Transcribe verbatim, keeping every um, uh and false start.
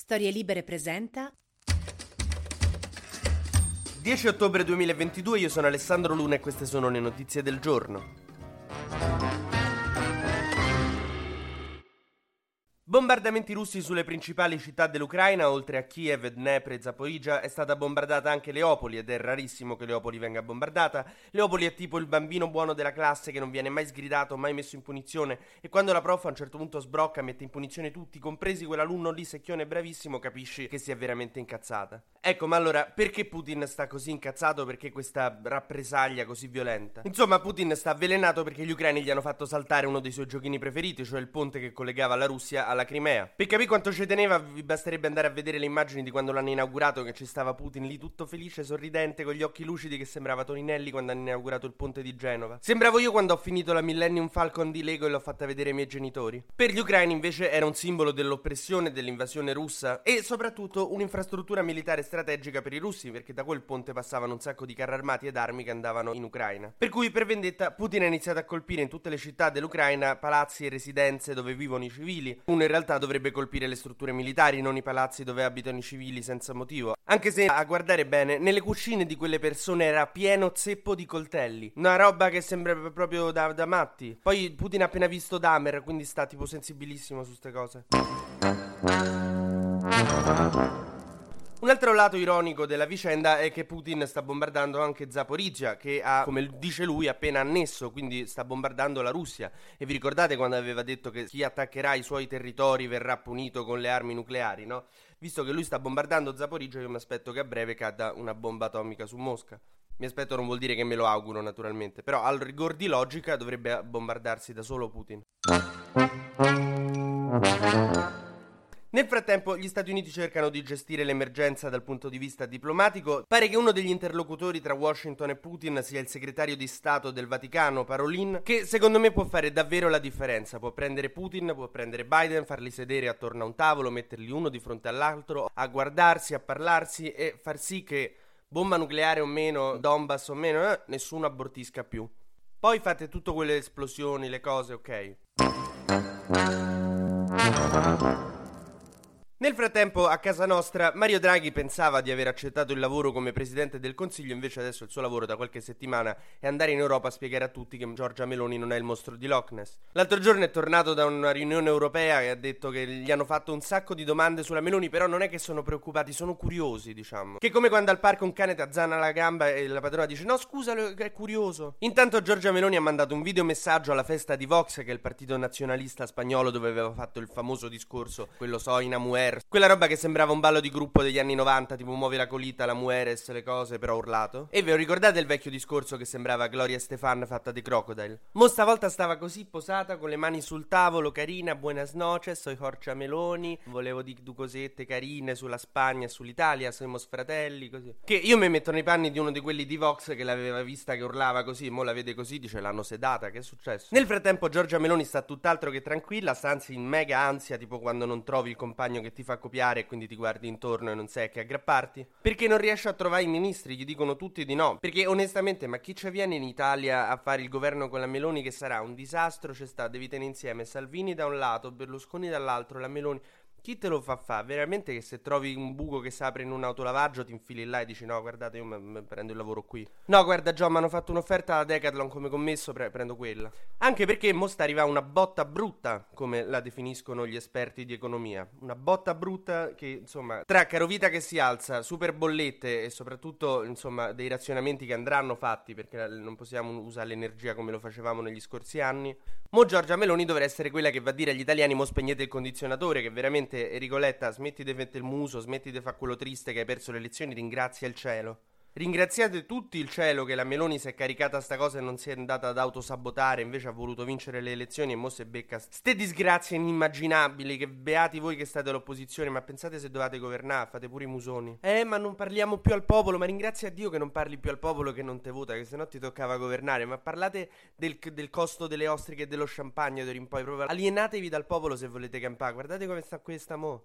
Storie libere presenta dieci ottobre duemilaventidue, io sono Alessandro Luna e queste sono le notizie del giorno. Bombardamenti russi sulle principali città dell'Ucraina, oltre a Kiev, Dnepr e Zaporizhia è stata bombardata anche Leopoli, ed è rarissimo che Leopoli venga bombardata. Leopoli è tipo il bambino buono della classe che non viene mai sgridato, mai messo in punizione, e quando la prof a un certo punto sbrocca, mette in punizione tutti, compresi quell'alunno lì secchione bravissimo, capisci che si è veramente incazzata. Ecco, ma allora perché Putin sta così incazzato? Perché questa rappresaglia così violenta? Insomma, Putin sta avvelenato perché gli ucraini gli hanno fatto saltare uno dei suoi giochini preferiti, cioè il ponte che collegava la Russia alla Crimea. Per capire quanto ci teneva vi basterebbe andare a vedere le immagini di quando l'hanno inaugurato, che ci stava Putin lì tutto felice, sorridente, con gli occhi lucidi, che sembrava Toninelli quando hanno inaugurato il ponte di Genova. Sembravo io quando ho finito la Millennium Falcon di Lego e l'ho fatta vedere ai miei genitori. Per gli ucraini invece era un simbolo dell'oppressione, dell'invasione russa e soprattutto un'infrastruttura militare strategica per i russi, perché da quel ponte passavano un sacco di carri armati ed armi che andavano in Ucraina. Per cui, per vendetta, Putin ha iniziato a colpire in tutte le città dell'Ucraina palazzi e residenze dove vivono i civili. In realtà dovrebbe colpire le strutture militari, non i palazzi dove abitano i civili senza motivo. Anche se, a guardare bene, nelle cucine di quelle persone era pieno zeppo di coltelli. Una roba che sembra proprio da, da matti. Poi Putin ha appena visto Dahmer, quindi sta tipo sensibilissimo su ste cose. Un altro lato ironico della vicenda è che Putin sta bombardando anche Zaporizhia, che ha, come dice lui, appena annesso, quindi sta bombardando la Russia. E vi ricordate quando aveva detto che chi attaccherà i suoi territori verrà punito con le armi nucleari, no? Visto che lui sta bombardando Zaporizhia, io mi aspetto che a breve cada una bomba atomica su Mosca. Mi aspetto non vuol dire che me lo auguro, naturalmente, però al rigor di logica dovrebbe bombardarsi da solo Putin. Nel frattempo gli Stati Uniti cercano di gestire l'emergenza dal punto di vista diplomatico. Pare che uno degli interlocutori tra Washington e Putin sia il segretario di Stato del Vaticano, Parolin, che secondo me può fare davvero la differenza. Può prendere Putin, può prendere Biden, farli sedere attorno a un tavolo, metterli uno di fronte all'altro, a guardarsi, a parlarsi e far sì che, bomba nucleare o meno, Donbass o meno, eh, nessuno abortisca più. Poi fate tutte quelle esplosioni, le cose, ok. Nel frattempo, a casa nostra, Mario Draghi pensava di aver accettato il lavoro come presidente del Consiglio, invece adesso il suo lavoro da qualche settimana è andare in Europa a spiegare a tutti che Giorgia Meloni non è il mostro di Loch Ness. L'altro giorno è tornato da una riunione europea e ha detto che gli hanno fatto un sacco di domande sulla Meloni, però non è che sono preoccupati, sono curiosi, diciamo. Che è come quando al parco un cane t'azzana la gamba e la padrona dice: no, scusa, è curioso. Intanto Giorgia Meloni ha mandato un videomessaggio alla festa di Vox, che è il partito nazionalista spagnolo dove aveva fatto il famoso discorso, quello so in amore, quella roba che sembrava un ballo di gruppo degli anni novanta, tipo muovi la colita, la mueres, le cose, però urlato. E ve lo ricordate il vecchio discorso che sembrava Gloria Stefan fatta di crocodile? Mo stavolta stava così posata, con le mani sul tavolo, carina, buenas noches, soy Giorgia Meloni, volevo dire due cosette carine sulla Spagna e sull'Italia, siamo fratelli, così. Che io mi metto nei panni di uno di quelli di Vox che l'aveva vista che urlava così, mo la vede così, dice l'hanno sedata, che è successo? Nel frattempo Giorgia Meloni sta tutt'altro che tranquilla, sta anzi in mega ansia, tipo quando non trovi il compagno che ti fa copiare e quindi ti guardi intorno e non sai a che aggrapparti, perché non riesce a trovare i ministri, gli dicono tutti di no, perché onestamente ma chi ci viene in Italia a fare il governo con la Meloni che sarà un disastro? Ci sta, devi tenere insieme Salvini da un lato, Berlusconi dall'altro, la Meloni. Chi te lo fa fa? Veramente che se trovi un buco che si apre in un autolavaggio ti infili là e dici no, guardate, io mi m- prendo il lavoro qui. No, guarda Gio, mi hanno fatto un'offerta alla Decathlon come commesso, pre- prendo quella. Anche perché mo sta arrivando una botta brutta, come la definiscono gli esperti di economia. Una botta brutta che, insomma, tra carovita che si alza, super bollette e soprattutto, insomma, dei razionamenti che andranno fatti, perché non possiamo usare l'energia come lo facevamo negli scorsi anni. Mo Giorgia Meloni dovrà essere quella che va a dire agli italiani mo spegnete il condizionatore, che veramente Rigoletta, smetti di mettere il muso, smetti di fare quello triste che hai perso le elezioni, ringrazia il cielo. Ringraziate tutti il cielo che la Meloni si è caricata sta cosa e non si è andata ad autosabotare, invece ha voluto vincere le elezioni e mo se becca ste disgrazie inimmaginabili, che beati voi che state all'opposizione, ma pensate se dovete governare, fate pure i musoni. Eh, ma non parliamo più al popolo, ma ringrazia Dio che non parli più al popolo che non te vota, che sennò ti toccava governare, ma parlate del, del costo delle ostriche e dello champagne d'ora in poi, proprio alienatevi dal popolo se volete campare, guardate come sta questa mo'.